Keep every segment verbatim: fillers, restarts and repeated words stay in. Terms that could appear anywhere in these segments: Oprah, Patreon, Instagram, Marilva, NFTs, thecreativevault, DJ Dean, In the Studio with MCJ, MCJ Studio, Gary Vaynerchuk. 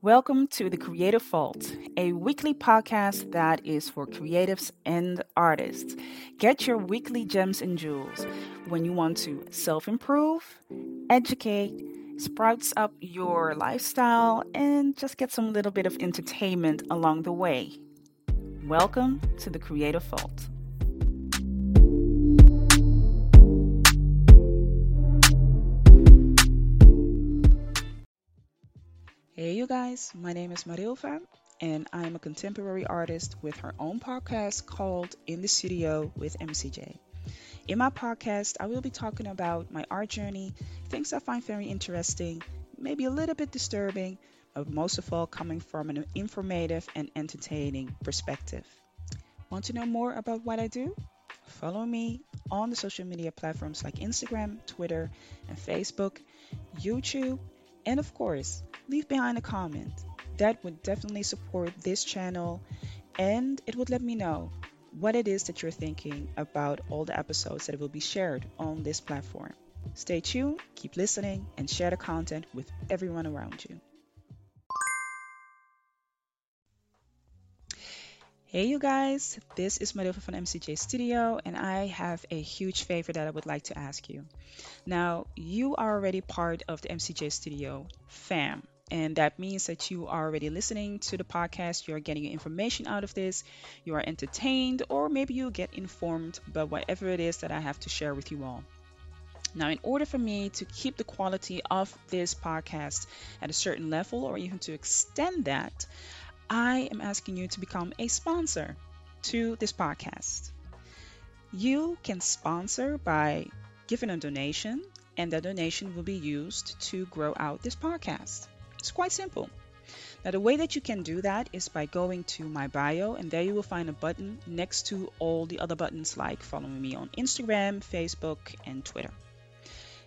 Welcome to The Creative Vault, a weekly podcast that is for creatives and artists. Get your weekly gems and jewels when you want to self-improve, educate, sprouts up your lifestyle, and just get some little bit of entertainment along the way. Welcome to The Creative Vault. Hey you guys, my name is Marilva and I'm a contemporary artist with her own podcast called In the Studio with M C J. In my podcast, I will be talking about my art journey, things I find very interesting, maybe a little bit disturbing, but most of all coming from an informative and entertaining perspective. Want to know more about what I do? Follow me on the social media platforms like Instagram, Twitter, and Facebook, YouTube, and of course, leave behind a comment. That would definitely support this channel and it would let me know what it is that you're thinking about all the episodes that will be shared on this platform. Stay tuned, keep listening, and share the content with everyone around you. Hey you guys, this is Marilva from M C J Studio and I have a huge favor that I would like to ask you. Now, you are already part of the M C J Studio fam. And that means that you are already listening to the podcast, you're getting your information out of this, you are entertained, or maybe you get informed about whatever it is that I have to share with you all. Now, in order for me to keep the quality of this podcast at a certain level or even to extend that, I am asking you to become a sponsor to this podcast. You can sponsor by giving a donation, and that donation will be used to grow out this podcast. It's quite simple. Now, the way that you can do that is by going to my bio, and there you will find a button next to all the other buttons like following me on Instagram, Facebook, and Twitter.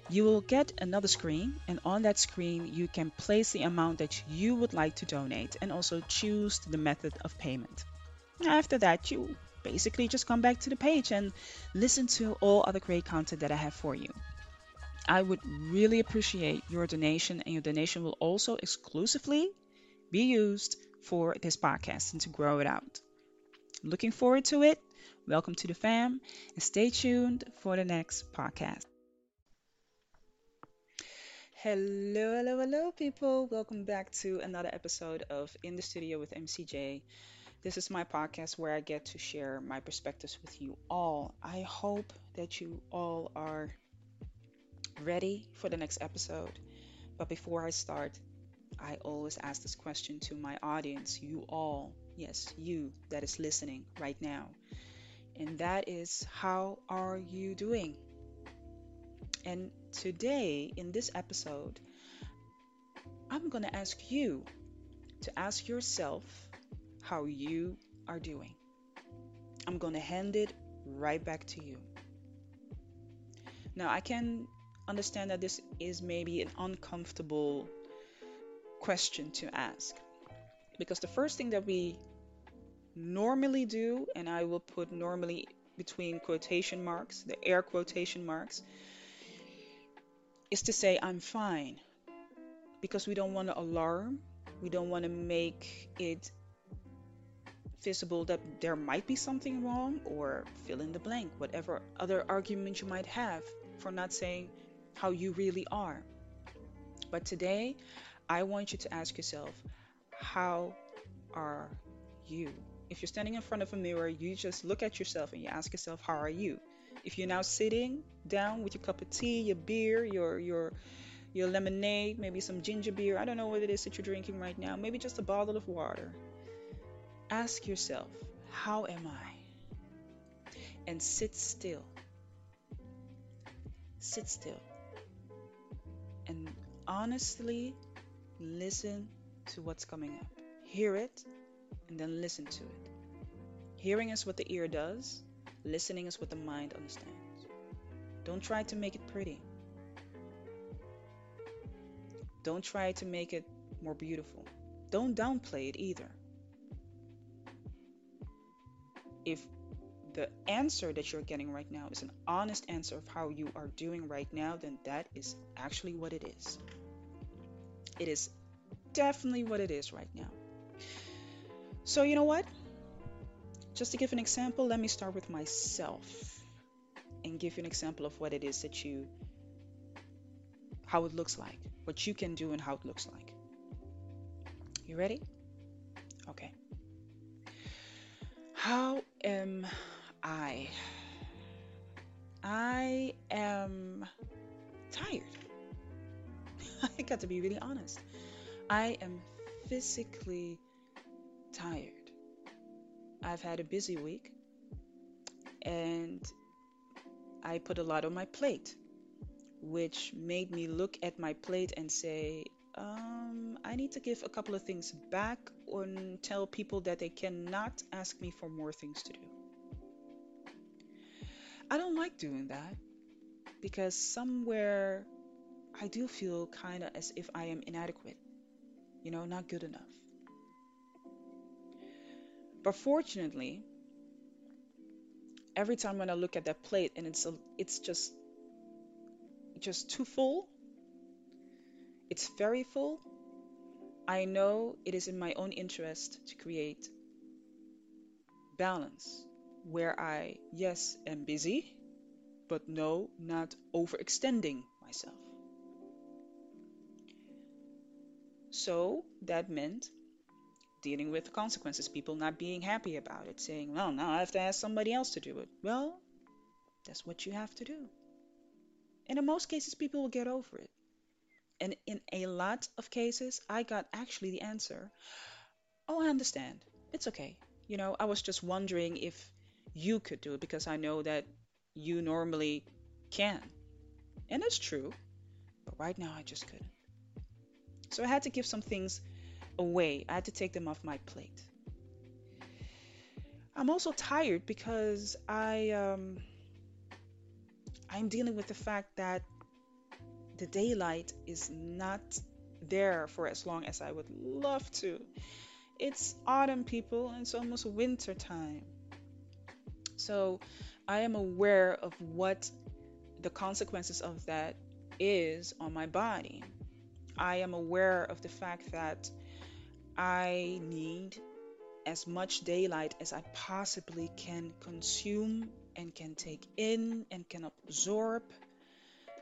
You will get another screen, and on that screen, you can place the amount that you would like to donate and also choose the method of payment. After that, you basically just come back to the page and listen to all other great content that I have for you. I would really appreciate your donation, and your donation will also exclusively be used for this podcast and to grow it out. I'm looking forward to it. Welcome to the fam and stay tuned for the next podcast. Hello, hello, hello people. Welcome back to another episode of In the Studio with M C J. This is my podcast where I get to share my perspectives with you all. I hope that you all are ready for the next episode. But before I start, I always ask this question to my audience, you all, yes, you that is listening right now. And that is, how are you doing? And today, in this episode, I'm going to ask you to ask yourself how you are doing. I'm going to hand it right back to you. Now, I can understand that this is maybe an uncomfortable question to ask, because the first thing that we normally do, and I will put normally between quotation marks, the air quotation marks, is to say I'm fine, because we don't want to alarm, we don't want to make it visible that there might be something wrong, or fill in the blank, whatever other argument you might have for not saying how you really are. But today, I want you to ask yourself, how are you? If you're standing in front of a mirror, you just look at yourself and you ask yourself, how are you? If you're now sitting down with your cup of tea, your beer, your your your lemonade, maybe some ginger beer, I don't know what it is that you're drinking right now, maybe just a bottle of water. Ask yourself, how am I? And sit still. Sit still. And honestly, listen to what's coming up. Hear it, and then listen to it. Hearing is what the ear does. Listening is what the mind understands. Don't try to make it pretty. Don't try to make it more beautiful. Don't downplay it either. If the answer that you're getting right now is an honest answer of how you are doing right now, then that is actually what it is. It is definitely what it is right now. So you know what? Just to give an example, let me start with myself and give you an example of what it is that you, how it looks like, what you can do and how it looks like. You ready? Okay. How am I? I am tired. I got to be really honest. I am physically tired. I've had a busy week and I put a lot on my plate, which made me look at my plate and say, um, I need to give a couple of things back or tell people that they cannot ask me for more things to do. I don't like doing that because somewhere I do feel kind of as if I am inadequate, you know, not good enough. But fortunately, every time when I look at that plate and it's a, it's just just too full, it's very full, I know it is in my own interest to create balance where I, yes, am busy, but no, not overextending myself. So that meant dealing with the consequences, people not being happy about it, saying, well, now I have to ask somebody else to do it. Well, that's what you have to do. And in most cases, people will get over it. And in a lot of cases, I got actually the answer, oh, I understand. It's okay. You know, I was just wondering if you could do it because I know that you normally can. And that's true. But right now, I just couldn't. So I had to give some things away. I had to take them off my plate. I'm also tired because I, um, I'm dealing with the fact that the daylight is not there for as long as I would love to. It's autumn, people, and it's almost winter time. So I am aware of what the consequences of that is on my body. I am aware of the fact that I need as much daylight as I possibly can consume and can take in and can absorb.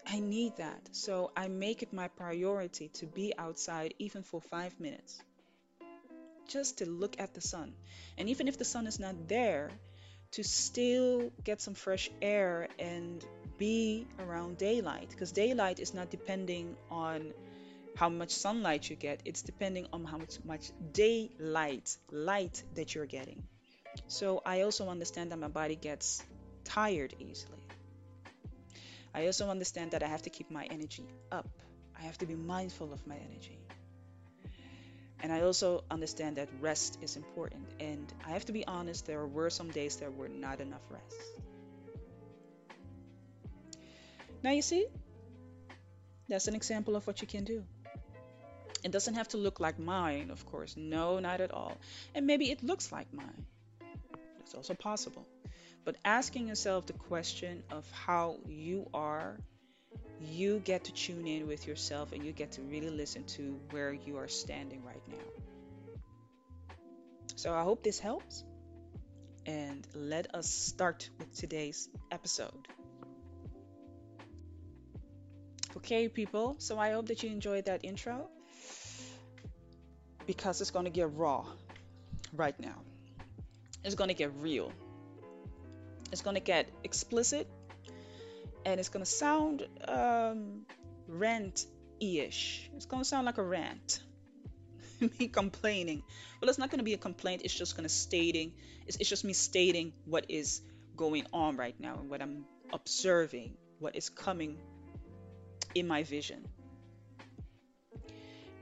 I need that. So I make it my priority to be outside even for five minutes, just to look at the sun. And even if the sun is not there, to still get some fresh air and be around daylight, because daylight is not depending on how much sunlight you get, it's depending on how much, much daylight, light that you're getting. So I also understand that my body gets tired easily. I also understand that I have to keep my energy up. I have to be mindful of my energy. And I also understand that rest is important. And I have to be honest, there were some days there were not enough rest. Now you see, that's an example of what you can do. It doesn't have to look like mine, of course. No, not at all. And maybe it looks like mine. That's also possible. But asking yourself the question of how you are, you get to tune in with yourself and you get to really listen to where you are standing right now. So I hope this helps. And let us start with today's episode. Okay, people. So I hope that you enjoyed that intro, because it's going to get raw right now. It's going to get real. It's going to get explicit, and it's going to sound um, rant-ish. It's going to sound like a rant, me complaining. Well, it's not going to be a complaint. It's just going to stating. It's, it's just me stating what is going on right now and what I'm observing, what is coming in my vision.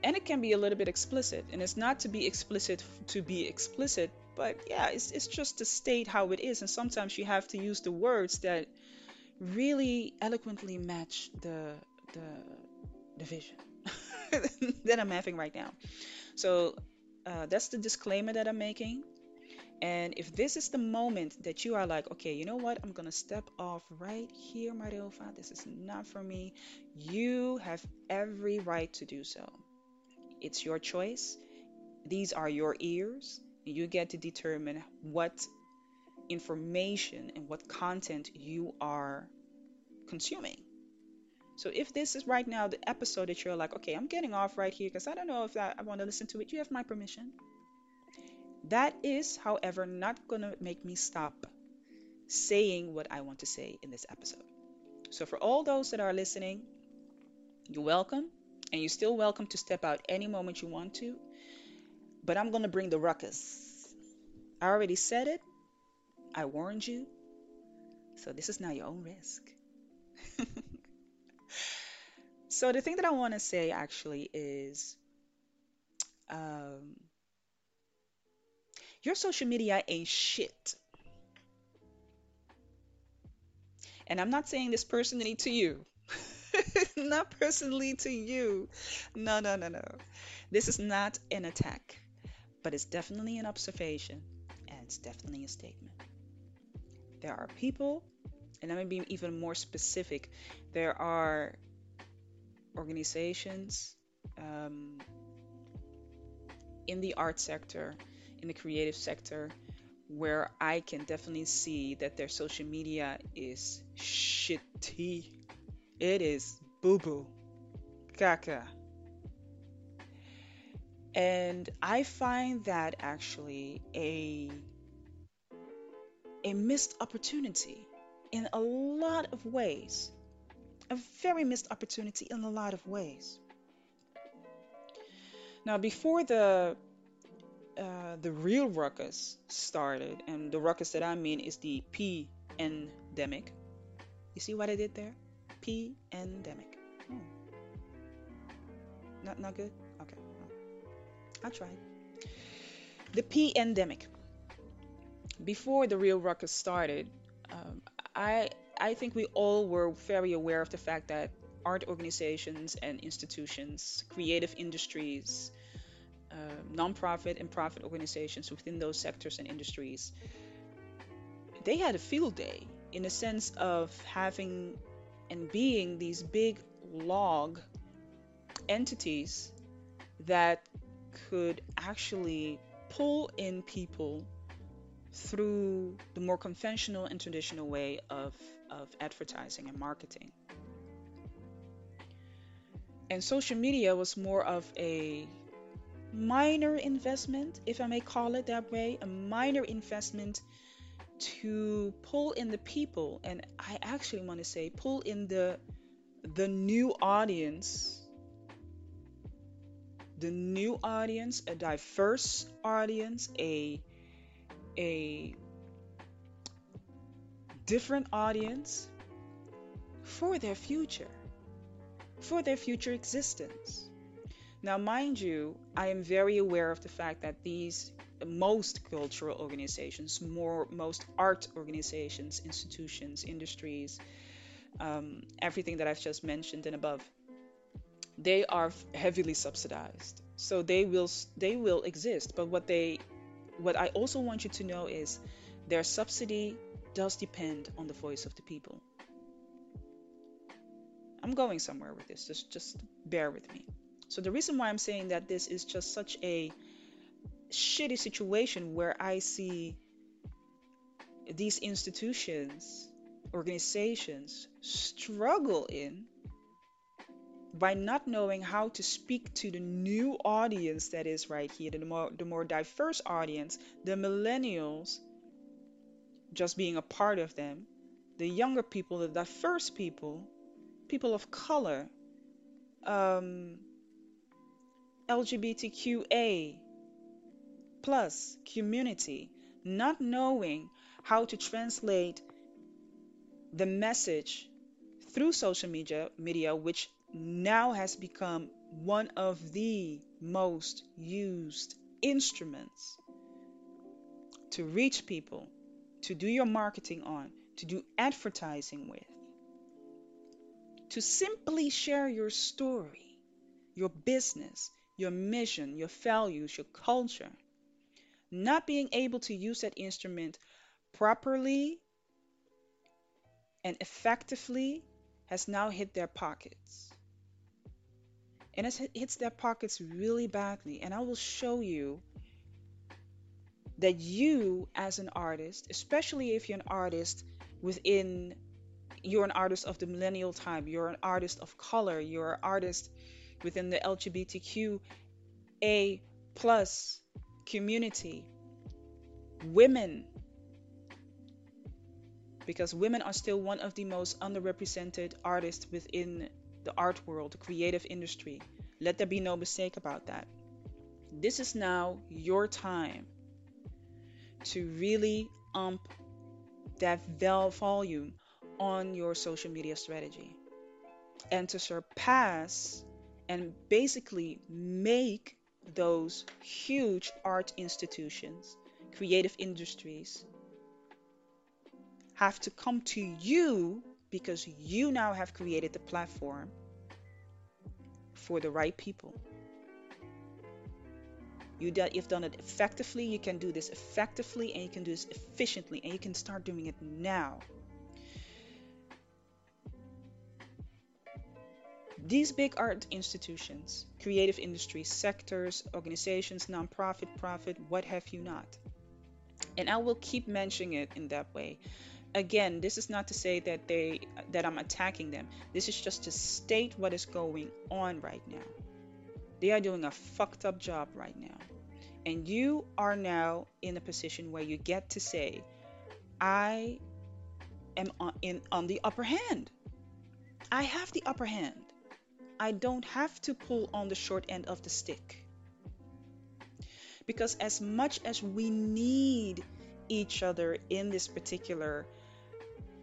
And it can be a little bit explicit, and it's not to be explicit to be explicit, but yeah, it's, it's just to state how it is. And sometimes you have to use the words that really eloquently match the the, the vision that I'm having right now. So uh, that's the disclaimer that I'm making. And if this is the moment that you are like, okay, you know what? I'm going to step off right here, Marilva. This is not for me. You have every right to do so. It's your choice. These are your ears. You get to determine what information and what content you are consuming. So if this is right now the episode that you're like, okay, I'm getting off right here because I don't know if I, I want to listen to it, you have my permission. That is, however, not going to make me stop saying what I want to say in this episode. So for all those that are listening, you're welcome, and you're still welcome to step out any moment you want to, but I'm going to bring the ruckus. I already said it. I warned you. So this is now your own risk. So the thing that I want to say actually is um, your social media ain't shit. And I'm not saying this personally to you. Not personally to you. No, no, no, no. This is not an attack, but it's definitely an observation, and it's definitely a statement. There are people, and let me be even more specific. There are organizations um, in the art sector, in the creative sector, where I can definitely see that their social media is shitty. It is boo-boo, caca. And I find that actually a, a missed opportunity in a lot of ways. A very missed opportunity in a lot of ways. Now, before the uh, the real ruckus started, and the ruckus that I mean is the P-endemic. You see what I did there? P-endemic. Hmm. Not, not good? Okay. I tried. The P-endemic. Before the real ruckus started, um, I I think we all were very aware of the fact that art organizations and institutions, creative industries, uh, nonprofit and profit organizations within those sectors and industries, they had a field day in the sense of having and being these big log entities that could actually pull in people through the more conventional and traditional way of, of advertising and marketing. And social media was more of a minor investment, if I may call it that way, a minor investment to pull in the people, and I actually want to say pull in the the new audience, the new audience, a diverse audience, a a different audience for their future, for their future existence. Now, mind you, I am very aware of the fact that these most cultural organizations, more most art organizations, institutions, industries, um, everything that I've just mentioned and above, they are heavily subsidized. So they will they will exist, but what they What I also want you to know is their subsidy does depend on the voice of the people. I'm going somewhere with this, just, just bear with me. So the reason why I'm saying that this is just such a shitty situation where I see these institutions, organizations struggle in by not knowing how to speak to the new audience that is right here, the more, the more diverse audience, the millennials, just being a part of them, the younger people, the diverse people, people of color, um, L G B T Q A plus community, not knowing how to translate the message through social media, media which now has become one of the most used instruments to reach people, to do your marketing on, to do advertising with, to simply share your story, your business, your mission, your values, your culture. Not being able to use that instrument properly and effectively has now hit their pockets. and it hits their pockets really badly. And I will show you that you, as an artist, especially if you're an artist within, you're an artist of the millennial time, you're an artist of color, you're an artist within the L G B T Q A plus community, women, because women are still one of the most underrepresented artists within the art world, the creative industry. Let there be no mistake about that. This is now your time to really amp that volume on your social media strategy and to surpass and basically make those huge art institutions, creative industries, have to come to you, because you now have created the platform for the right people. You do, you've done it effectively, you can do this effectively, and you can do this efficiently, and you can start doing it now. These big art institutions, creative industries, sectors, organizations, nonprofit, profit, what have you not. And I will keep mentioning it in that way. Again, this is not to say that they that I'm attacking them. This is just to state what is going on right now. They are doing a fucked up job right now. And you are now in a position where you get to say, I am on, in, on the upper hand. I have the upper hand. I don't have to pull on the short end of the stick. Because as much as we need each other in this particular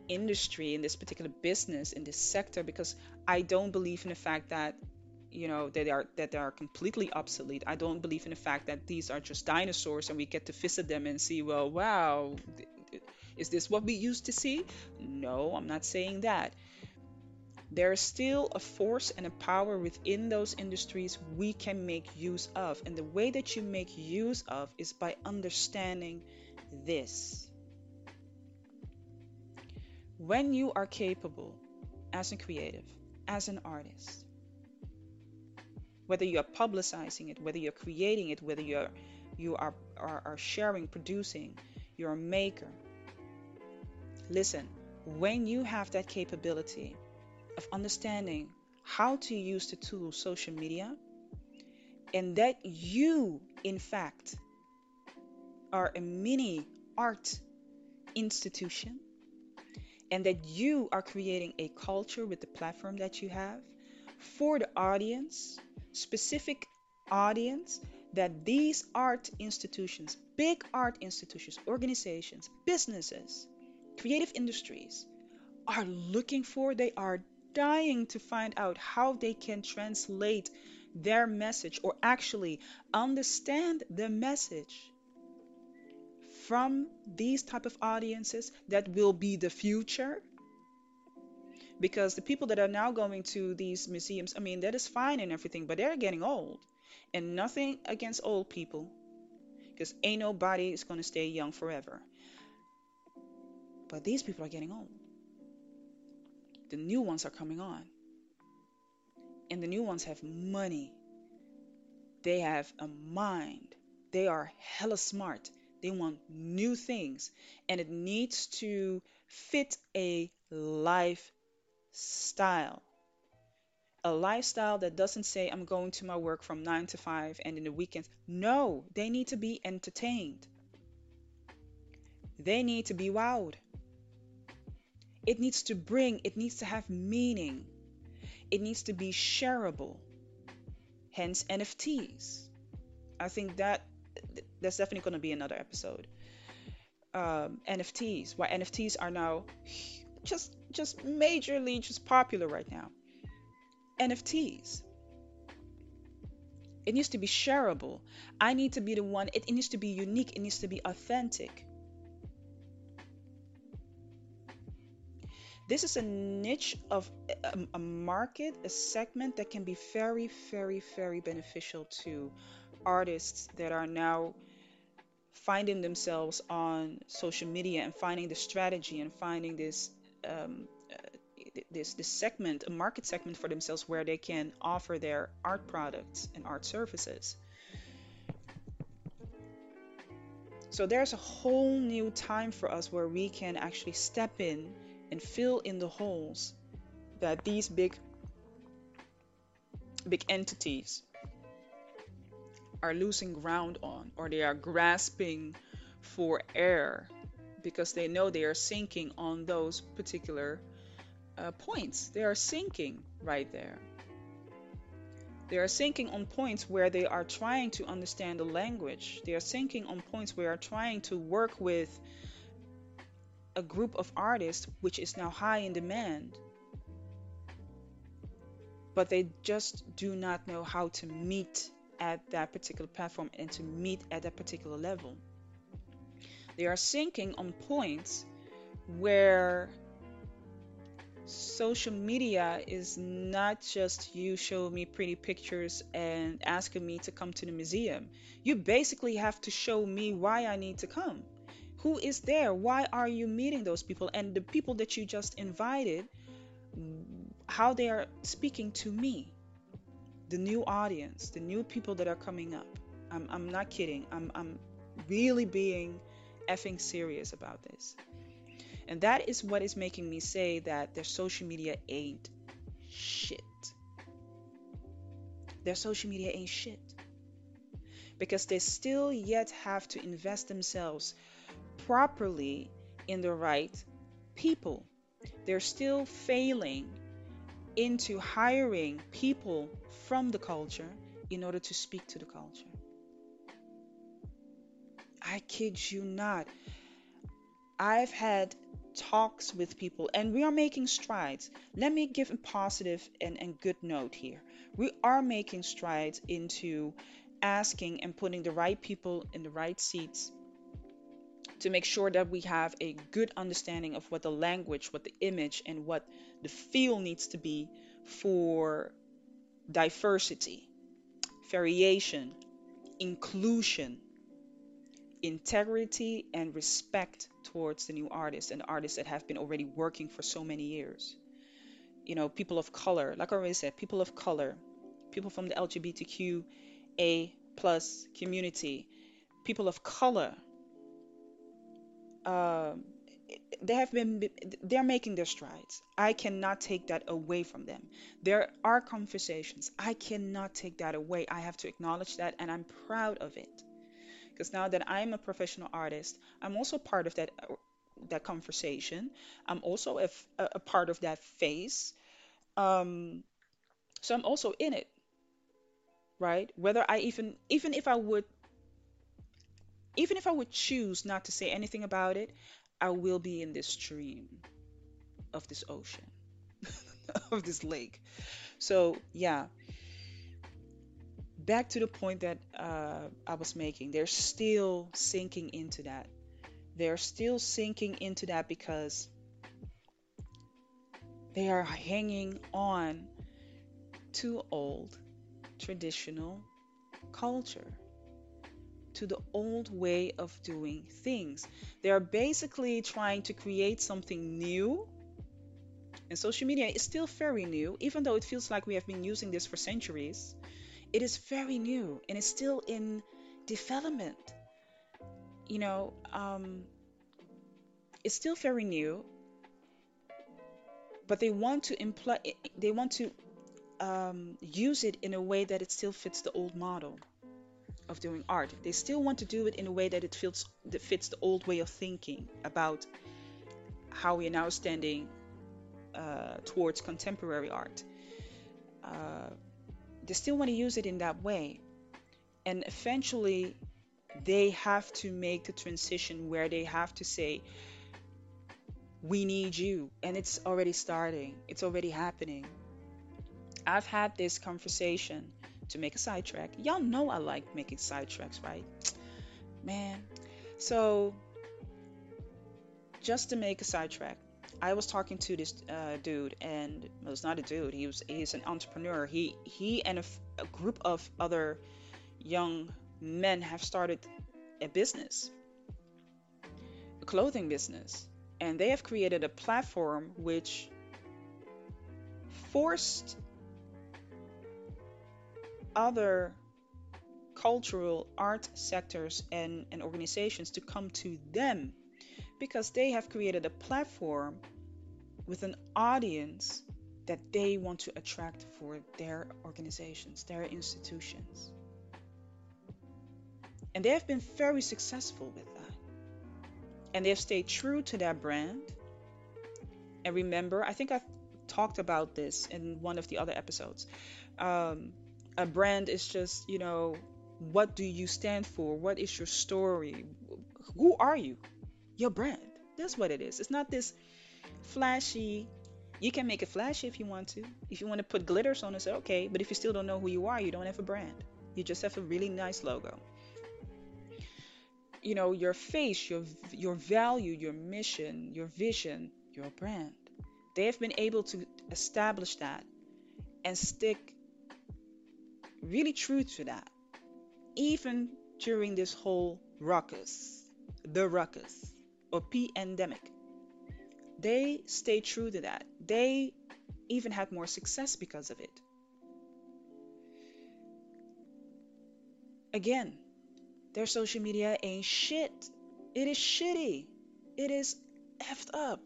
industry, in this particular business, in this sector, because I don't believe in the fact that, you know, that they are that they are completely obsolete. I don't believe in the fact that these are just dinosaurs and we get to visit them and see, well, wow, is this what we used to see? No, I'm not saying that. There is still a force and a power within those industries we can make use of. And the way that you make use of is by understanding this. When you are capable as a creative, as an artist, whether you are publicizing it, whether you're creating it, whether you're, you are, are, are sharing, producing, you're a maker. Listen, when you have that capability of understanding how to use the tool social media, and that you, in fact, are a mini art institution, and that you are creating a culture with the platform that you have for the audience, specific audience that these art institutions, big art institutions, organizations, businesses, creative industries are looking for, they are dying to find out how they can translate their message, or actually understand the message from these type of audiences that will be the future. Because the people that are now going to these museums, I mean, that is fine and everything, but they're getting old. And nothing against old people, because ain't nobody is going to stay young forever. But these people are getting old. The new ones are coming on. And the new ones have money. They have a mind. They are hella smart. They want new things. And it needs to fit a lifestyle. A lifestyle that doesn't say, I'm going to my work from nine to five and in the weekends. No, they need to be entertained. They need to be wowed. It needs to bring, it needs to have meaning. It needs to be shareable. Hence N F Ts. I think that that's definitely going to be another episode. Um, N F Ts, why N F Ts are now just, just majorly just popular right now. N F Ts. It needs to be shareable. I need to be the one, it, it needs to be unique. It needs to be authentic. This is a niche of a, a market, a segment that can be very, very, very beneficial to artists that are now finding themselves on social media and finding the strategy and finding this um, uh, this this segment, a market segment for themselves where they can offer their art products and art services. So there's a whole new time for us where we can actually step in and fill in the holes that these big big entities are losing ground on, or they are grasping for air because they know they are sinking on those particular uh, points. They are sinking right there. They are sinking on points where they are trying to understand the language. They are sinking on points where they are trying to work with a group of artists which is now high in demand. But they just do not know how to meet at that particular platform and to meet at that particular level. They are sinking on points where social media is not just you show me pretty pictures and asking me to come to the museum. You basically have to show me why I need to come. Who is there? Why are you meeting those people? And the people that you just invited, how they are speaking to me, the new audience, the new people that are coming up. I'm, I'm not kidding. I'm, I'm really being effing serious about this. And that is what is making me say that their social media ain't shit. Their social media ain't shit. Because they still yet have to invest themselves properly in the right people. They're still failing into hiring people from the culture in order to speak to the culture. I kid you not. I've had talks with people and we are making strides. Let me give a positive and, and good note here. We are making strides into asking and putting the right people in the right seats to make sure that we have a good understanding of what the language, what the image, and what the feel needs to be for diversity, variation, inclusion, integrity, and respect towards the new artists and artists that have been already working for so many years. You know, people of color, like I already said, people of color, people from the L G B T Q A plus community, people of color. Um, they have been, they're making their strides. I cannot take that away from them. There are conversations. I cannot take that away. I have to acknowledge that, and I'm proud of it. Because now that I'm a professional artist, I'm also part of that that conversation. I'm also a, a part of that phase. Um, so I'm also in it, right? Whether I even even if I would even if I would choose not to say anything about it, I will be in this stream of this ocean, of this lake. So yeah. Back to the point that uh, I was making, they're still sinking into that. They're still sinking into that because they are hanging on to old traditional culture, to the old way of doing things. They are basically trying to create something new. And social media is still very new, even though it feels like we have been using this for centuries. It is very new and it's still in development. You know, um, it's still very new, but they want to imply, they want to um, use it in a way that it still fits the old model of doing art. They still want to do it in a way that it fits, that fits the old way of thinking about how we are now standing uh, towards contemporary art. Uh, They still want to use it in that way. And eventually, they have to make the transition where they have to say, we need you. And it's already starting. It's already happening. I've had this conversation to make a sidetrack. Y'all know I like making sidetracks, right? Man. So, just to make a sidetrack. I was talking to this uh, dude, and well, it's not a dude. He was he's an entrepreneur. He he and a, f- a group of other young men have started a business, a clothing business, and they have created a platform which forced other cultural art sectors and, and organizations to come to them because they have created a platform with an audience that they want to attract for their organizations, their institutions. And they have been very successful with that. And they have stayed true to their brand. And remember, I think I've talked about this in one of the other episodes. Um, a brand is just, you know, what do you stand for? What is your story? Who are you? Your brand. That's what it is. It's not this flashy. You can make it flashy if you want to. If you want to put glitters on it, say, okay. But if you still don't know who you are, you don't have a brand. You just have a really nice logo. You know, your face, your your value, your mission, your vision, your brand. They have been able to establish that and stick really true to that, even during this whole ruckus, the ruckus or pandemic. They stayed true to that. They even had more success because of it. Again, their social media ain't shit. It is shitty. It is effed up.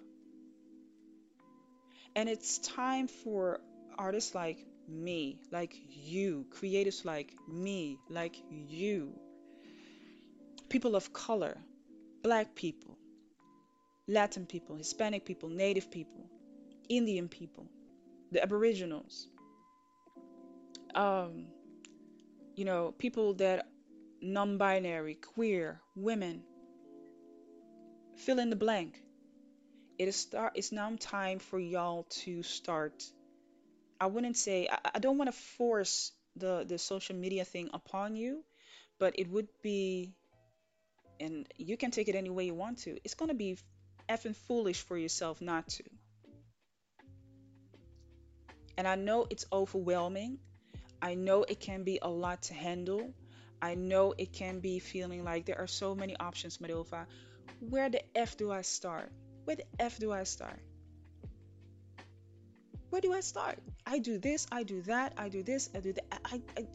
And it's time for artists like me, like you, creatives like me, like you, people of color, black people, Latin people, Hispanic people, Native people, Indian people, the Aboriginals, um, you know, people that non-binary, queer, women, fill in the blank. It is start. It's now time for y'all to start. I wouldn't say, I, I don't want to force the, the social media thing upon you, but it would be, and you can take it any way you want to, it's going to be effing foolish for yourself not to. And I know it's overwhelming. I know it can be a lot to handle. I know it can be feeling like there are so many options, Marilva. Where the F do I start? Where the F do I start? Where do I start? I do this, I do that, I do this, I do that. I, I, I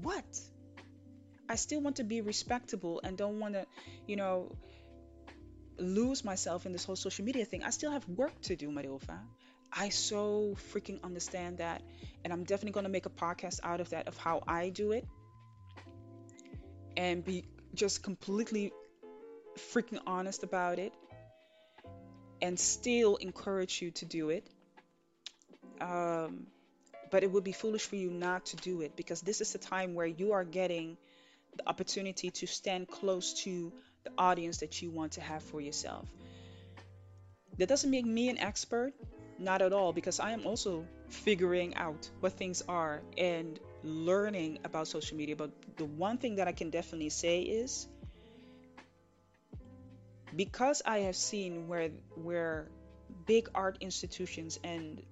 what? I still want to be respectable and don't want to, you know, lose myself in this whole social media thing. I still have work to do, Marilva. I so freaking understand that. And I'm definitely going to make a podcast out of that, of how I do it. And be just completely freaking honest about it and still encourage you to do it. Um, but it would be foolish for you not to do it, because this is the time where you are getting the opportunity to stand close to the audience that you want to have for yourself. That doesn't make me an expert, not at all, because I am also figuring out what things are and learning about social media. But the one thing that I can definitely say is, because I have seen where where big art institutions and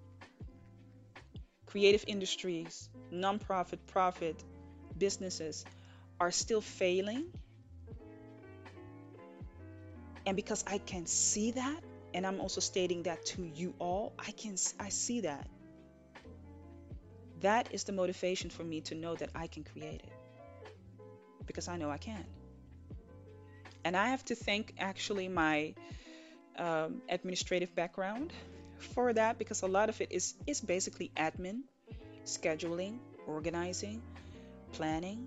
creative industries, nonprofit, profit businesses are still failing, and because I can see that, and I'm also stating that to you all, I can I see that. That is the motivation for me to know that I can create it, because I know I can. And I have to thank actually my um, administrative background for that, because a lot of it is, is basically admin, scheduling, organizing, planning,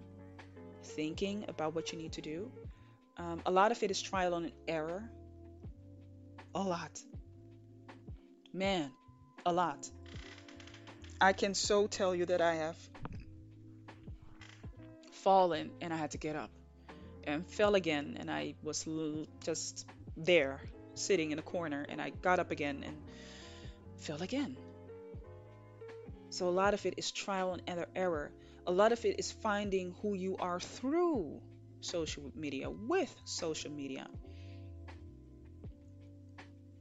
thinking about what you need to do. Um, a lot of it is trial and error. A lot. Man, a lot. I can so tell you that I have fallen and I had to get up and fell again. And I was l- just there sitting in a corner, and I got up again and fell again. So a lot of it is trial and error. A lot of it is finding who you are through social media, with social media.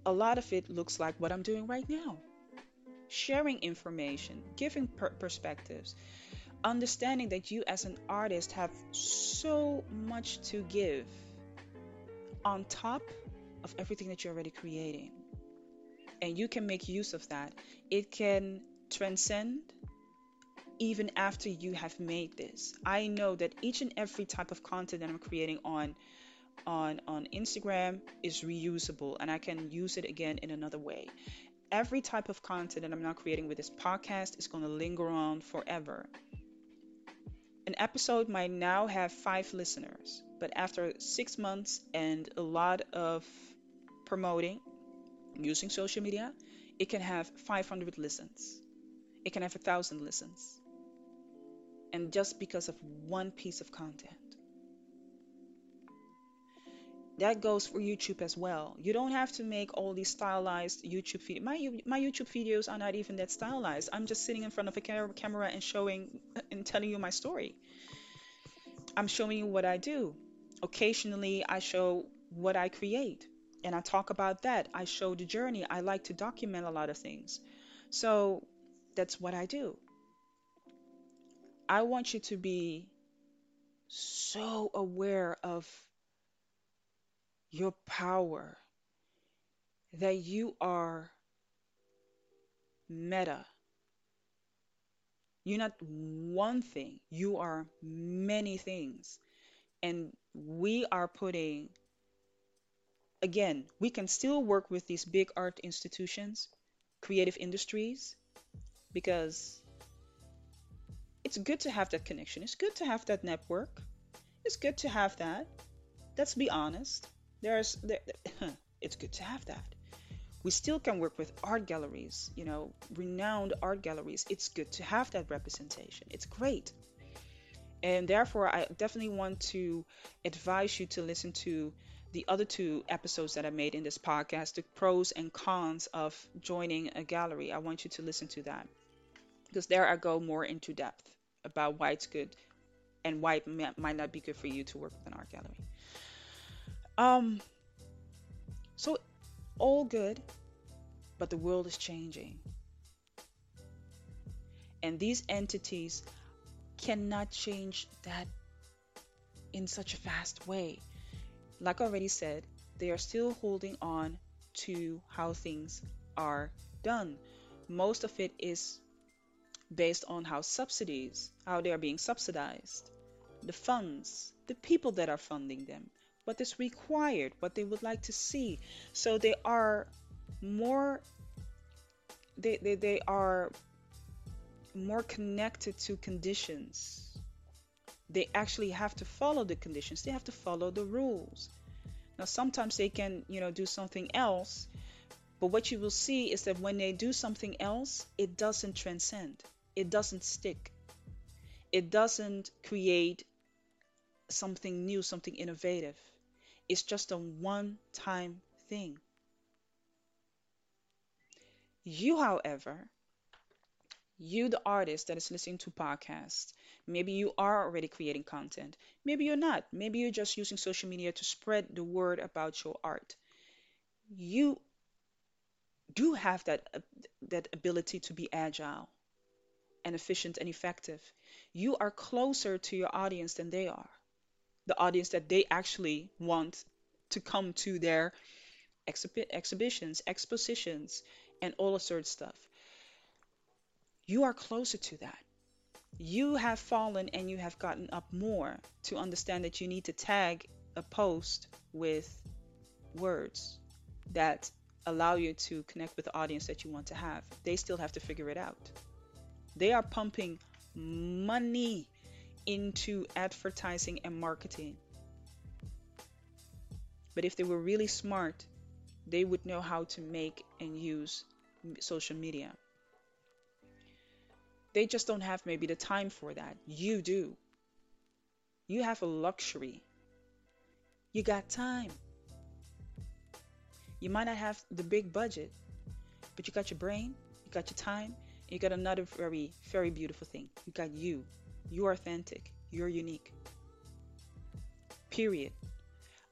A lot of it looks like what I'm doing right now. Sharing information, giving per- perspectives, understanding that you as an artist have so much to give on top of everything that you're already creating. And you can make use of that. It can transcend even after you have made this. I know that each and every type of content that I'm creating on on on Instagram is reusable, and I can use it again in another way. Every type of content that I'm now creating with this podcast is going to linger on forever. An episode might now have five listeners, but after six months and a lot of promoting using social media, it can have five hundred listens. It can have a thousand listens. And just because of one piece of content. That goes for YouTube as well. You don't have to make all these stylized YouTube videos. My, my YouTube videos are not even that stylized. I'm just sitting in front of a camera and showing and telling you my story. I'm showing you what I do. Occasionally, I show what I create. And I talk about that. I show the journey. I like to document a lot of things. So that's what I do. I want you to be so aware of your power, that you are meta. You're not one thing. You are many things. And we are putting... Again, we can still work with these big art institutions, creative industries, because it's good to have that connection. It's good to have that network. It's good to have that. Let's be honest. There's, there, it's good to have that. We still can work with art galleries, you know, renowned art galleries. It's good to have that representation. It's great. And therefore, I definitely want to advise you to listen to the other two episodes that I made in this podcast, the pros and cons of joining a gallery. I want you to listen to that, because there I go more into depth about why it's good and why it may, might not be good for you to work with an art gallery. Um, so all good, but the world is changing. And these entities cannot change that in such a fast way. Like I already said, they are still holding on to how things are done. Most of it is based on how subsidies, how they are being subsidized, the funds, the people that are funding them, what is required, what they would like to see. So they are more, they, they, they are more connected to conditions. They actually have to follow the conditions. They have to follow the rules. Now, sometimes they can, you know, do something else. But what you will see is that when they do something else, it doesn't transcend. It doesn't stick. It doesn't create something new, something innovative. It's just a one-time thing. You, however... You, the artist that is listening to podcasts, maybe you are already creating content. Maybe you're not. Maybe you're just using social media to spread the word about your art. You do have that, uh, that ability to be agile and efficient and effective. You are closer to your audience than they are. The audience that they actually want to come to their exhi- exhibitions, expositions, and all of sort of stuff. You are closer to that. You have fallen and you have gotten up more to understand that you need to tag a post with words that allow you to connect with the audience that you want to have. They still have to figure it out. They are pumping money into advertising and marketing. But if they were really smart, they would know how to make and use social media. They just don't have maybe the time for that. You do. You have a luxury. You got time. You might not have the big budget, but you got your brain, you got your time, and you got another very, very beautiful thing. You got you. You're authentic. You're unique. Period.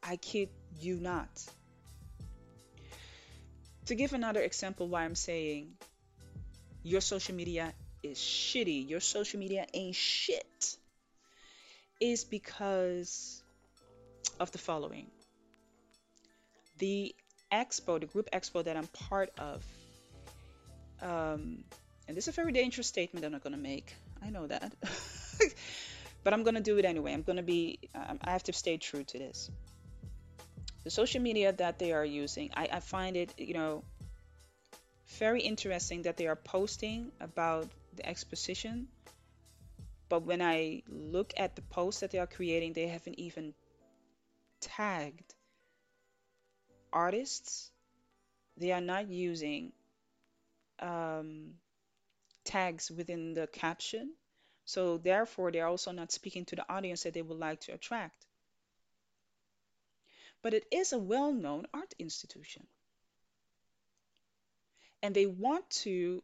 I kid you not. To give another example why I'm saying your social media is shitty, your social media ain't shit, is because of the following. The expo, the group expo that I'm part of, um, And this is a very dangerous statement that I'm going to make. I know that. But I'm going to do it anyway. I'm going to be, um, I have to stay true to this. The social media that they are using, I, I find it, you know, very interesting that they are posting about the exposition. But when I look at the posts that they are creating, they haven't even tagged artists. They are not using um, tags within the caption. So therefore, they're also not speaking to the audience that they would like to attract. But it is a well-known art institution. And they want to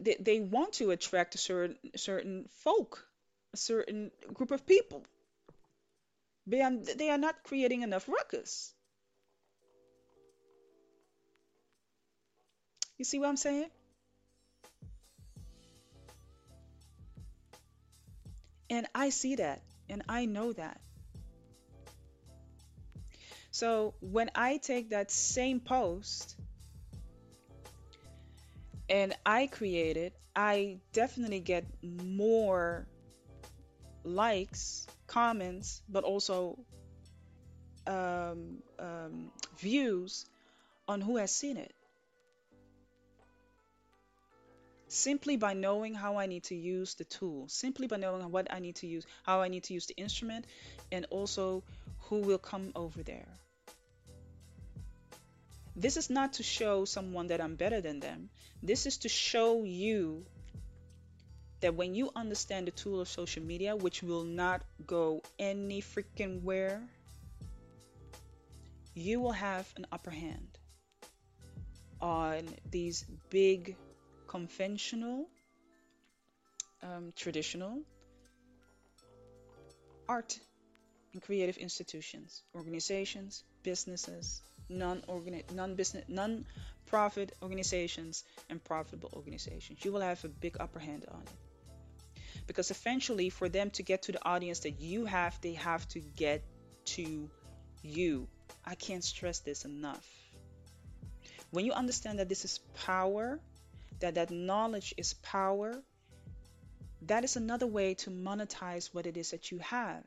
they, they want to attract a certain certain folk, a certain group of people. They are, they are not creating enough ruckus. You see what I'm saying? And I see that, and I know that. So when I take that same post and I create it, I definitely get more likes, comments, but also um, um, views on who has seen it. Simply by knowing how I need to use the tool, simply by knowing what I need to use, how I need to use the instrument, and also who will come over there. This is not to show someone that I'm better than them. This is to show you that when you understand the tool of social media, which will not go any freaking where, you will have an upper hand on these big conventional, um, traditional art and creative institutions, organizations, businesses, non-organi- non-business, non-profit organizations, and profitable organizations. You will have a big upper hand on it. Because eventually, for them to get to the audience that you have, they have to get to you. I can't stress this enough. When you understand that this is power, that that knowledge is power, that is another way to monetize what it is that you have.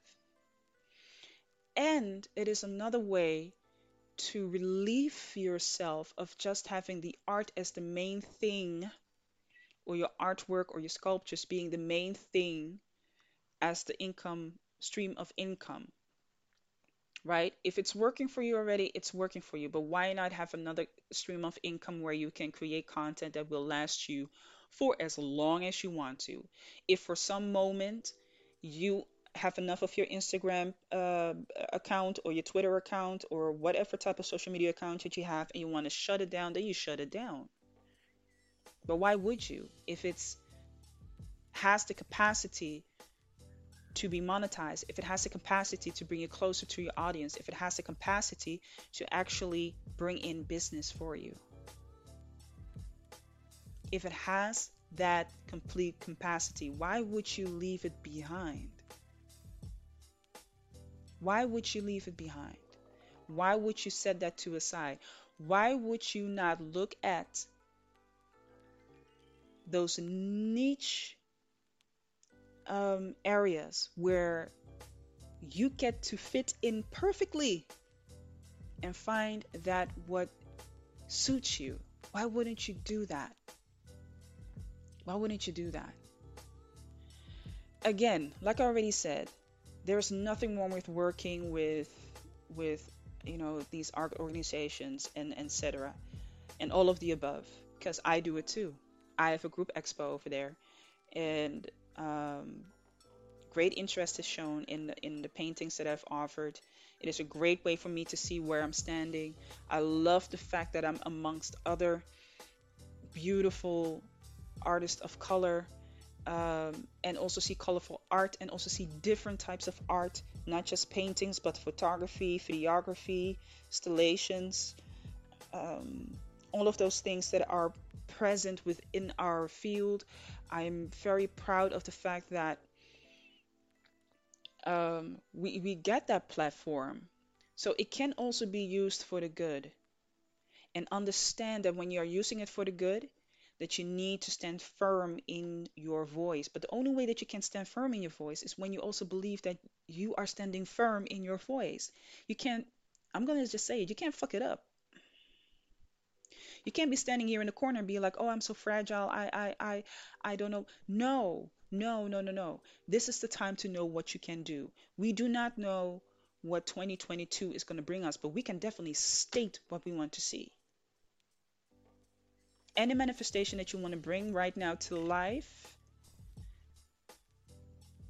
And it is another way to relieve yourself of just having the art as the main thing, or your artwork or your sculptures being the main thing as the income stream of income, right? If it's working for you already, it's working for you. But why not have another stream of income where you can create content that will last you for as long as you want to? If for some moment you have enough of your Instagram uh, account or your Twitter account or whatever type of social media account that you have and you want to shut it down, then you shut it down. But why would you? If it's has the capacity to be monetized, if it has the capacity to bring you closer to your audience, if it has the capacity to actually bring in business for you, if it has that complete capacity, why would you leave it behind? Why would you leave it behind? Why would you set that to aside? Why would you not look at those niche um, areas where you get to fit in perfectly and find that what suits you? Why wouldn't you do that? Why wouldn't you do that? Again, like I already said, there's nothing wrong with working with, with you know, these art organizations and et cetera, and all of the above, because I do it too. I have a group expo over there, and um, great interest is shown in the, in the paintings that I've offered. It is a great way for me to see where I'm standing. I love the fact that I'm amongst other beautiful artists of color. Um, and also see colorful art, and also see different types of art, not just paintings, but photography, videography, installations, um, all of those things that are present within our field. I'm very proud of the fact that um, we, we get that platform. So it can also be used for the good. and understand that when you are using it for the good, that you need to stand firm in your voice. But the only way that you can stand firm in your voice is when you also believe that you are standing firm in your voice. You can't, I'm going to just say it, you can't fuck it up. You can't be standing here in the corner and be like, oh, I'm so fragile, I, I, I, I don't know. No, no, no, no, no. This is the time to know what you can do. We do not know what twenty twenty-two is going to bring us, but we can definitely state what we want to see. Any manifestation that you want to bring right now to life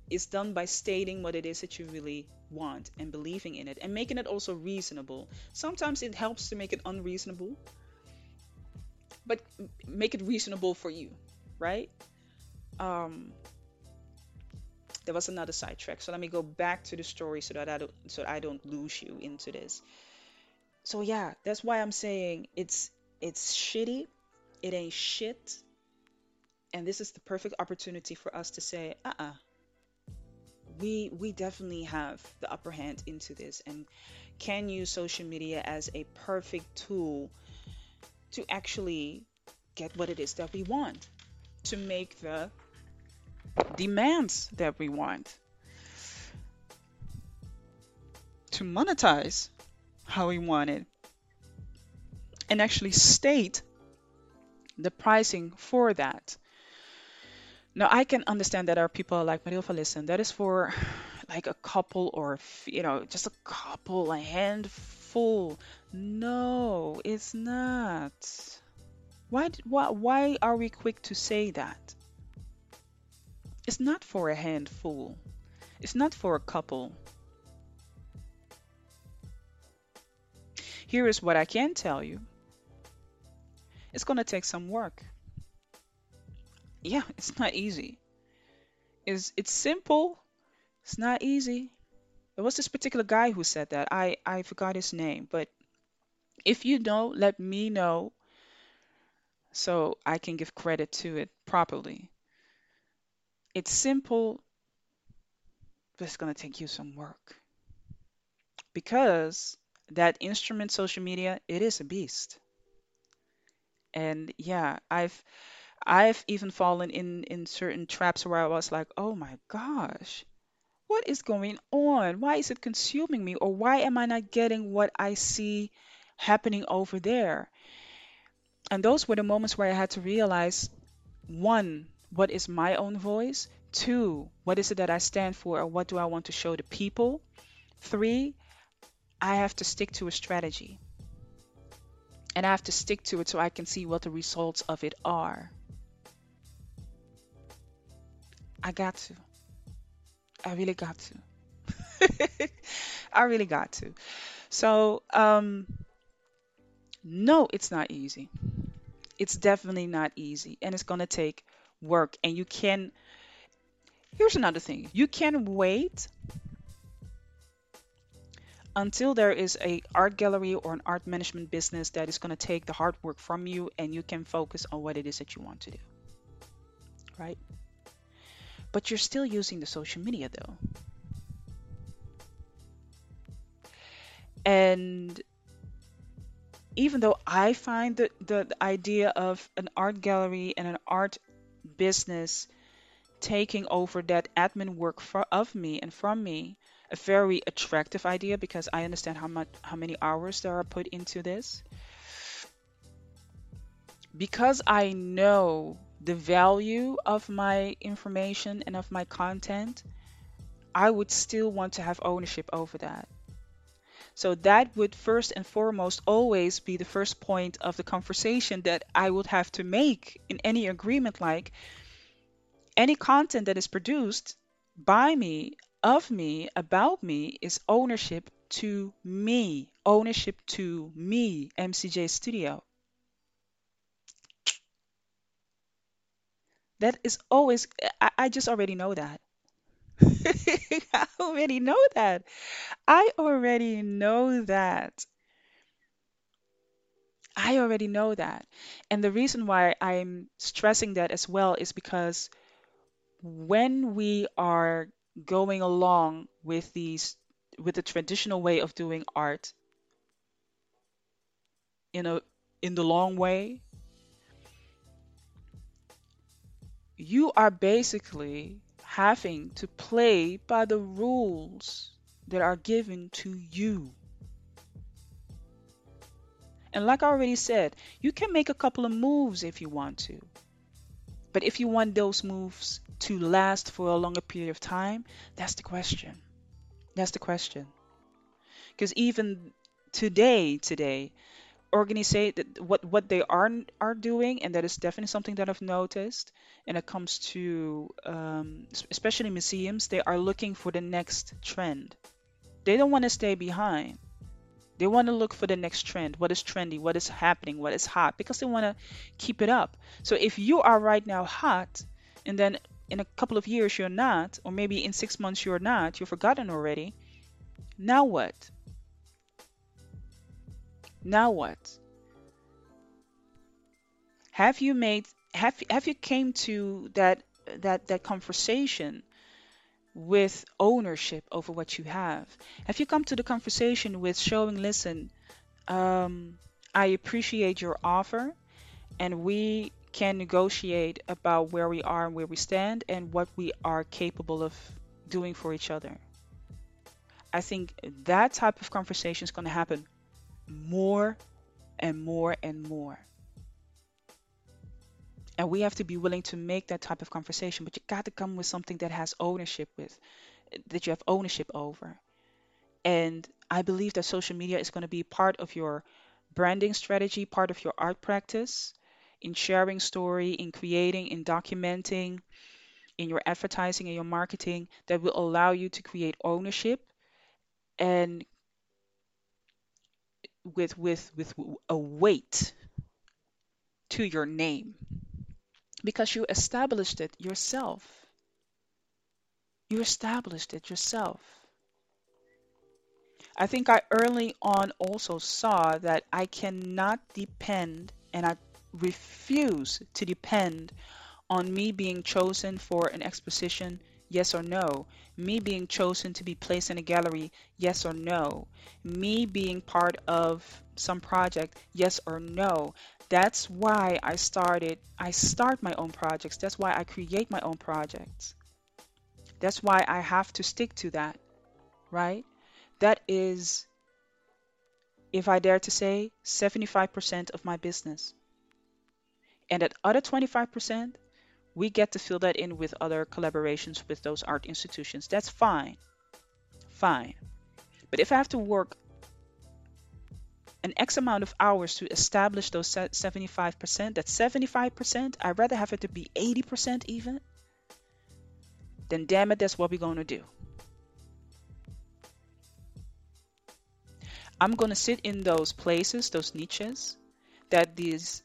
is done by stating what it is that you really want and believing in it and making it also reasonable. Sometimes it helps to make it unreasonable, but make it reasonable for you, right? Um, there was another sidetrack, so let me go back to the story so that I don't, so I don't lose you into this. So yeah, that's why I'm saying it's it's shitty. It ain't shit. And this is the perfect opportunity for us to say, uh-uh. We, we definitely have the upper hand into this and can use social media as a perfect tool to actually get what it is that we want, to make the demands that we want, to monetize how we want it, and actually state the pricing for that. Now, I can understand that our people are like, Marilva, listen, that is for like a couple or, you know, just a couple, a handful. No, it's not. Why, why, why are we quick to say that? It's not for a handful. It's not for a couple. Here is what I can tell you. It's going to take some work. Yeah, it's not easy. It's, it's simple. It's not easy. There was this particular guy who said that. I, I forgot his name. But if you know, let me know so I can give credit to it properly. It's simple, but it's going to take you some work. Because that instrument, social media, it is a beast. And yeah, I've I've even fallen in, in certain traps where I was like, oh my gosh, what is going on? Why is it consuming me? Or why am I not getting what I see happening over there? And those were the moments where I had to realize, one, what is my own voice? Two, what is it that I stand for? Or what do I want to show the people? Three, I have to stick to a strategy. And I have to stick to it so I can see what the results of it are. I got to. I really got to. I really got to. So, um, no, it's not easy. It's definitely not easy. And it's going to take work. And you can, here's another thing. You can wait until there is an art gallery or an art management business that is going to take the hard work from you and you can focus on what it is that you want to do, right? But you're still using the social media though. And even though I find the, the, the idea of an art gallery and an art business taking over that admin work for, of me and from me, a very attractive idea because I understand how much, how many hours there are put into this. Because I know the value of my information and of my content, I would still want to have ownership over that. So that would first and foremost always be the first point of the conversation that I would have to make in any agreement, like any content that is produced by me, of me, about me, is ownership to me. Ownership to me, M C J Studio. That is always, I, I just already know that. I already know that. I already know that. I already know that. And the reason why I'm stressing that as well is because when we are going along with these, with the traditional way of doing art in a in the long way, you are basically having to play by the rules that are given to you. And like I already said, you can make a couple of moves if you want to. But if you want those moves to last for a longer period of time, that's the question. That's the question. Because even today, today, organize what what they are are doing, and that is definitely something that I've noticed. And it comes to um, especially museums, they are looking for the next trend. They don't want to stay behind. They want to look for the next trend. What is trendy? What is happening? What is hot? Because they want to keep it up. So if you are right now hot, and then in a couple of years you're not, or maybe in six months you're not, you've forgotten already. Now what? Now what? Have you made have have you came to that that that conversation with ownership over what you have? Have you come to the conversation with showing, listen, um, I appreciate your offer, and we can negotiate about where we are and where we stand and what we are capable of doing for each other? I think that type of conversation is going to happen more and more and more, and we have to be willing to make that type of conversation. But you got to come with something that has ownership with that you have ownership over. And I believe that social media is going to be part of your branding strategy, part of your art practice, in sharing story, in creating, in documenting, in your advertising and your marketing, that will allow you to create ownership and with with with a weight to your name, because you established it yourself. You established it yourself. I think I early on also saw that I cannot depend, and I refuse to depend on me being chosen for an exposition, yes or no. Me being chosen to be placed in a gallery, yes or no. Me being part of some project, yes or no. That's why I started, I start my own projects. That's why I create my own projects. That's why I have to stick to that, right? That is, if I dare to say, seventy-five percent of my business. And that other twenty-five percent, we get to fill that in with other collaborations with those art institutions. That's fine. Fine. But if I have to work an X amount of hours to establish those seventy-five percent, that seventy-five percent, I'd rather have it to be eighty percent even, then damn it, that's what we're going to do. I'm going to sit in those places, those niches, that these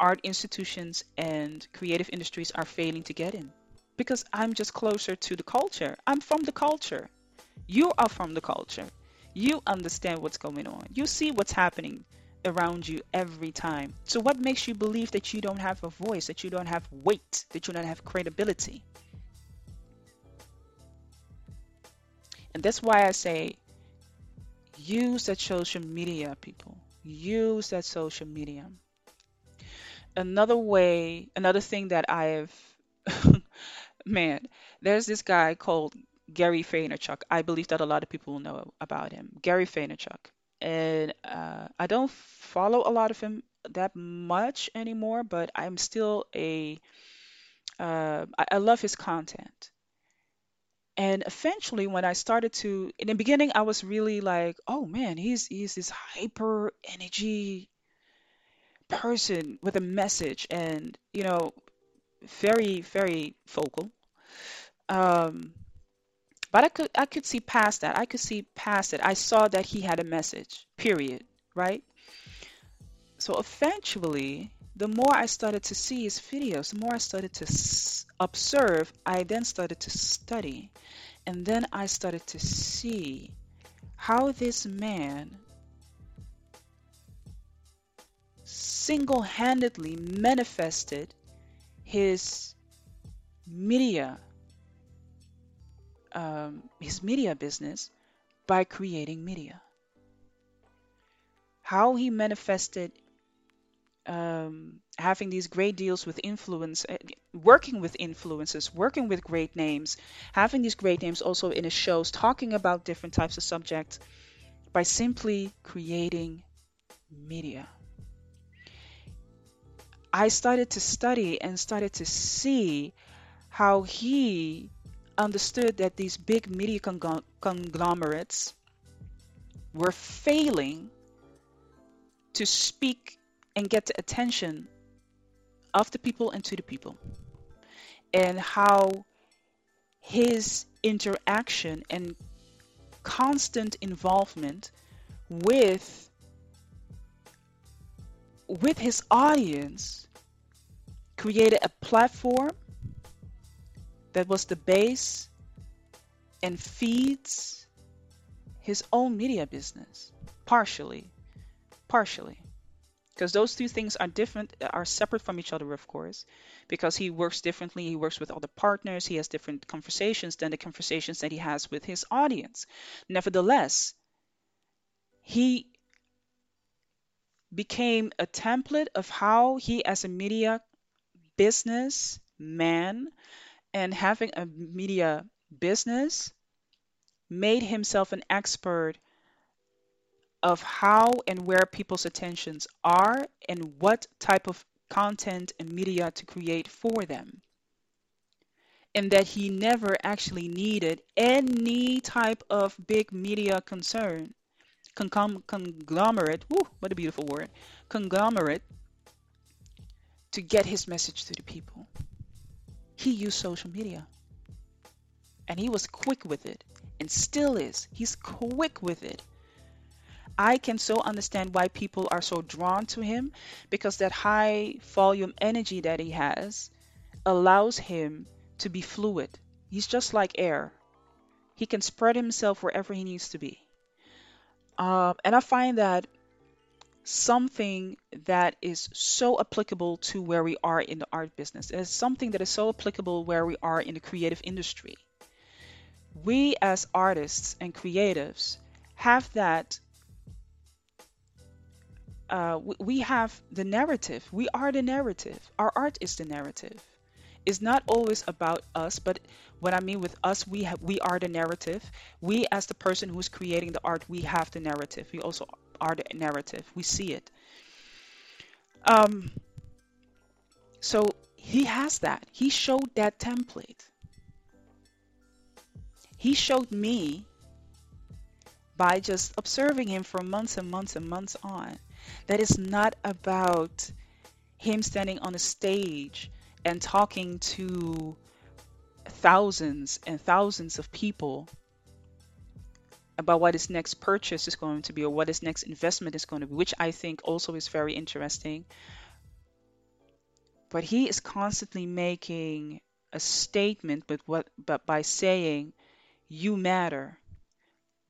art institutions and creative industries are failing to get in, because I'm just closer to the culture. I'm from the culture. You are from the culture. You understand what's going on. You see what's happening around you every time. So what makes you believe that you don't have a voice, that you don't have weight, that you don't have credibility? And that's why I say, use that social media, people. Use that social media. Another way, another thing that I have, man, there's this guy called Gary Vaynerchuk. I believe that a lot of people will know about him, Gary Vaynerchuk. And uh, I don't follow a lot of him that much anymore, but I'm still a, uh, I, I love his content. And eventually when I started to, in the beginning, I was really like, oh man, he's, he's this hyper energy person with a message, and you know, very very vocal, um but I could I could see past that. I could see past it. I saw that he had a message, period, right? So eventually, the more I started to see his videos, the more I started to observe, I then started to study, and then I started to see how this man single-handedly manifested his media, um, his media business by creating media. How he manifested um, having these great deals with influence, working with influencers, working with great names, having these great names also in his shows, talking about different types of subjects by simply creating media. I started to study and started to see how he understood that these big media conglomerates were failing to speak and get the attention of the people and to the people, and how his interaction and constant involvement with with his audience created a platform that was the base and feeds his own media business, partially, partially. Because those two things are different, are separate from each other, of course, because he works differently. He works with other partners. He has different conversations than the conversations that he has with his audience. Nevertheless, he became a template of how he, as a media business man and having a media business, made himself an expert of how and where people's attentions are and what type of content and media to create for them. And that he never actually needed any type of big media concern, con- conglomerate, woo, what a beautiful word, conglomerate, to get his message to the people. He used social media. And he was quick with it, and still is. He's quick with it. I can so understand why people are so drawn to him, because that high volume energy that he has allows him to be fluid. He's just like air. He can spread himself wherever he needs to be. Um, and I find that something that is so applicable to where we are in the art business. It is something that is so applicable where we are in the creative industry. We as artists and creatives have that Uh, we have the narrative. We are the narrative. Our art is the narrative. It's not always about us, but what I mean with us, we have, we are the narrative. We, as the person who's creating the art, we have the narrative. We also are the narrative. We see it. Um, so he has that. He showed that template. He showed me by just observing him for months and months and months on. That is not about him standing on a stage and talking to thousands and thousands of people about what his next purchase is going to be or what his next investment is going to be, which I think also is very interesting. But he is constantly making a statement, but what, but by saying, you matter,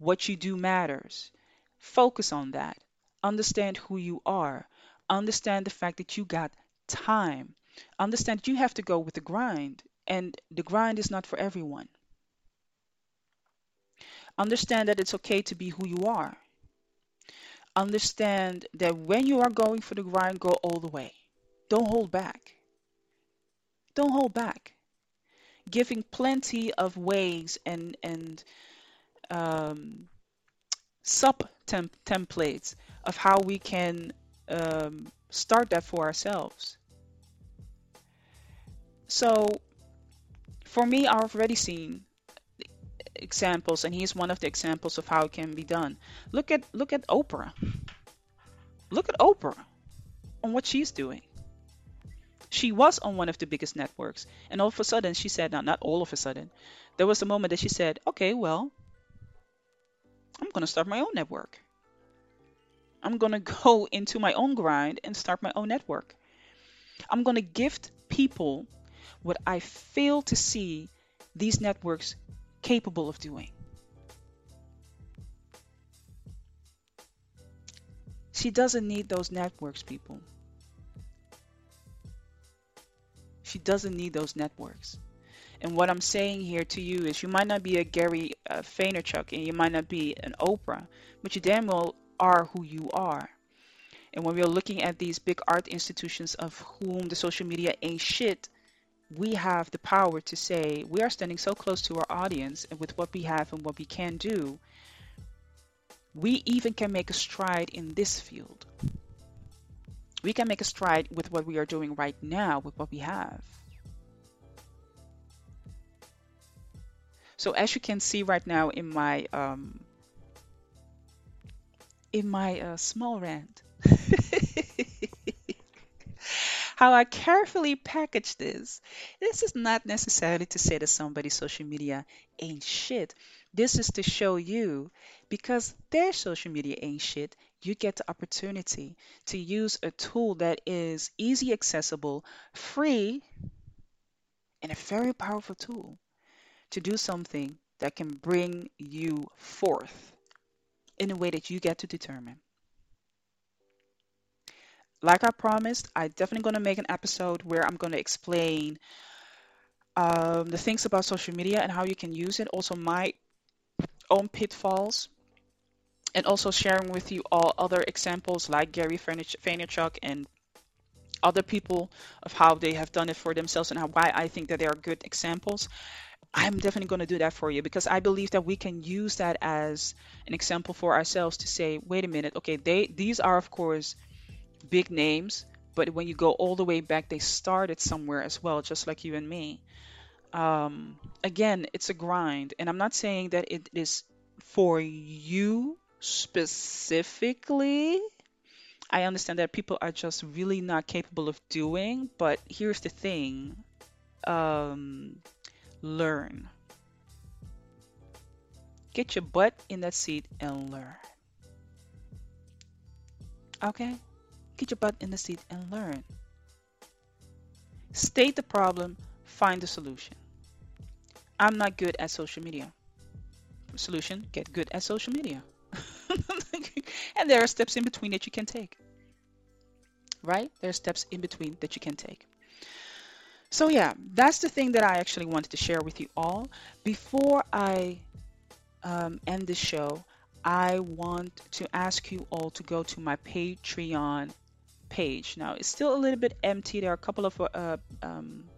what you do matters, focus on that. Understand who you are. Understand the fact that you got time. Understand that you have to go with the grind, and the grind is not for everyone. Understand that it's okay to be who you are. Understand that when you are going for the grind, go all the way. Don't hold back. Don't hold back. Giving plenty of ways and, and um, sub-templates of how we can um, start that for ourselves. So for me, I've already seen examples, and he's one of the examples of how it can be done. Look at look at Oprah. Look at Oprah on what she's doing. She was on one of the biggest networks, and all of a sudden she said, no, not all of a sudden, there was a moment that she said, okay, well, I'm going to start my own network. I'm going to go into my own grind and start my own network. I'm going to gift people what I fail to see these networks capable of doing. She doesn't need those networks, people. She doesn't need those networks. And what I'm saying here to you is you might not be a Gary uh, Vaynerchuk, and you might not be an Oprah, but you damn well are who you are. And when we are looking at these big art institutions of whom the social media ain't shit, we have the power to say, we are standing so close to our audience, and with what we have and what we can do, we even can make a stride in this field. We can make a stride with what we are doing right now, with what we have. So as you can see right now in my um, in my uh, small rant, how I carefully package this. This is not necessarily to say that somebody's social media ain't shit. This is to show you, because their social media ain't shit, you get the opportunity to use a tool that is easy, accessible, free, and a very powerful tool to do something that can bring you forth in a way that you get to determine. Like I promised, I definitely going to make an episode where I'm going to explain um, the things about social media and how you can use it. Also my own pitfalls, and also sharing with you all other examples like Gary Vaynerchuk and other people of how they have done it for themselves and how, why I think that they are good examples. I'm definitely going to do that for you, because I believe that we can use that as an example for ourselves to say, wait a minute, okay, they these are, of course, big names, but when you go all the way back, they started somewhere as well, just like you and me. Um, again, it's a grind, and I'm not saying that it is for you specifically. I understand that people are just really not capable of doing, but here's the thing. Um... Learn. Get your butt in that seat and learn. Okay? Get your butt in the seat and learn. State the problem, find the solution. I'm not good at social media. Solution, get good at social media. And there are steps in between that you can take. Right? There are steps in between that you can take. So yeah, that's the thing that I actually wanted to share with you all. Before I um, end the show, I want to ask you all to go to my Patreon page. Now, it's still a little bit empty. There are a couple of uh, um,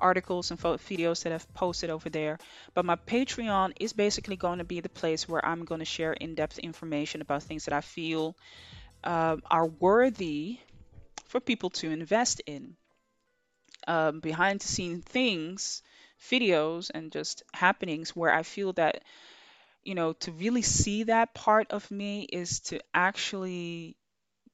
articles and videos that I've posted over there. But my Patreon is basically going to be the place where I'm going to share in-depth information about things that I feel uh, are worthy for people to invest in. Um, behind the scenes things, videos, and just happenings where I feel that, you know, to really see that part of me is to actually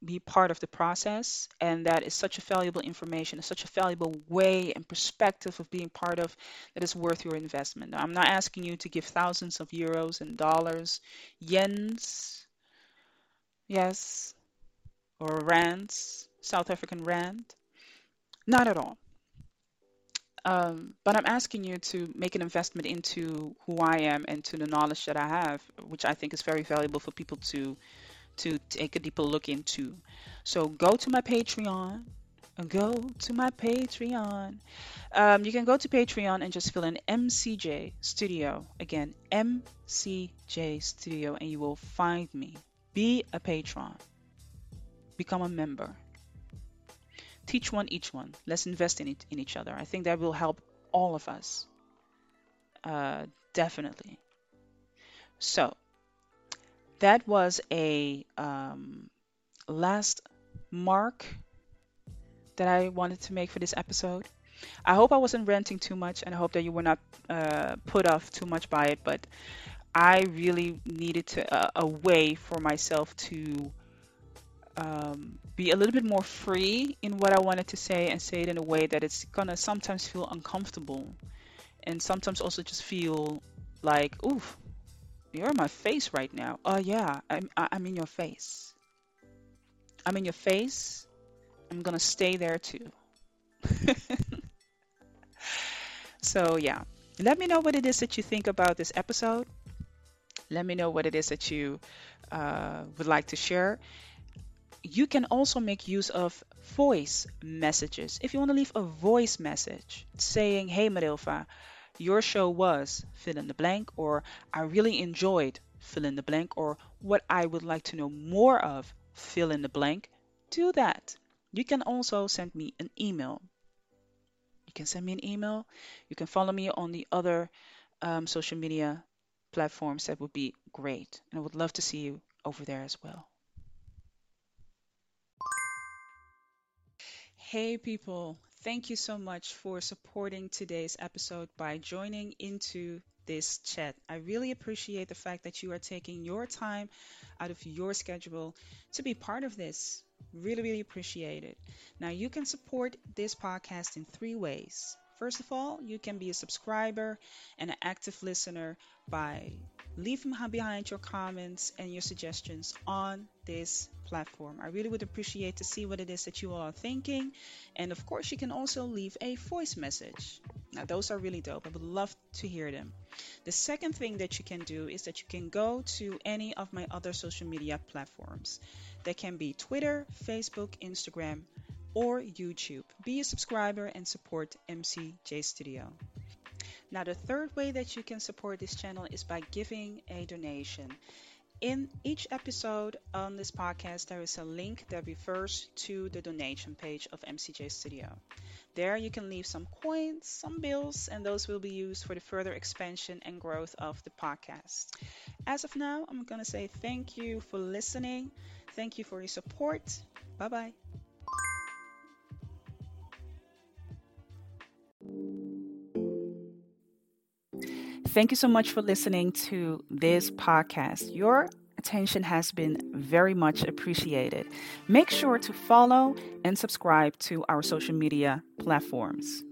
be part of the process. And that is such a valuable information, it's such a valuable way and perspective of being part of, that is worth your investment. Now, I'm not asking you to give thousands of euros and dollars, yens, yes, or rands, South African rand, not at all. Um, but I'm asking you to make an investment into who I am and to the knowledge that I have, which I think is very valuable for people to to take a deeper look into. So go to my Patreon. Go to my Patreon. Um, you can go to Patreon and just fill in M C J Studio. Again, M C J Studio, and you will find me. Be a patron. Become a member. Teach one, each one. Let's invest in it, in each other. I think that will help all of us. Uh, definitely. So that was a um, last mark that I wanted to make for this episode. I hope I wasn't ranting too much, and I hope that you were not uh, put off too much by it, but I really needed to, uh, a way for myself to Um, be a little bit more free in what I wanted to say, and say it in a way that it's gonna sometimes feel uncomfortable, and sometimes also just feel like, oof, you're in my face right now. Oh uh, yeah, I'm, I'm in your face. I'm in your face. I'm gonna stay there too. So yeah, let me know what it is that you think about this episode. Let me know what it is that you uh, would like to share. You can also make use of voice messages. If you want to leave a voice message saying, hey Marilva, your show was fill in the blank, or I really enjoyed fill in the blank, or what I would like to know more of fill in the blank, do that. You can also send me an email. You can send me an email. You can follow me on the other um, social media platforms. That would be great. And I would love to see you over there as well. Hey people, thank you so much for supporting today's episode by joining into this chat. I really appreciate the fact that you are taking your time out of your schedule to be part of this. Really, really appreciate it. Now, you can support this podcast in three ways. First of all, you can be a subscriber and an active listener by leaving behind your comments and your suggestions on this platform. I really would appreciate to see what it is that you all are thinking. And of course, you can also leave a voice message. Now, those are really dope. I would love to hear them. The second thing that you can do is that you can go to any of my other social media platforms. That can be Twitter, Facebook, Instagram, or YouTube. Be a subscriber and support M C J Studio. Now, the third way that you can support this channel is by giving a donation. In each episode on this podcast, there is a link that refers to the donation page of M C J Studio. There you can leave some coins, some bills, and those will be used for the further expansion and growth of the podcast. As of now, I'm going to say thank you for listening. Thank you for your support. Bye-bye. Thank you so much for listening to this podcast. Your attention has been very much appreciated. Make sure to follow and subscribe to our social media platforms.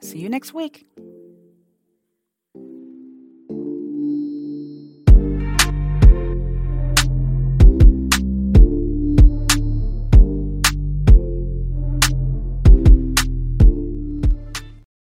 See you next week.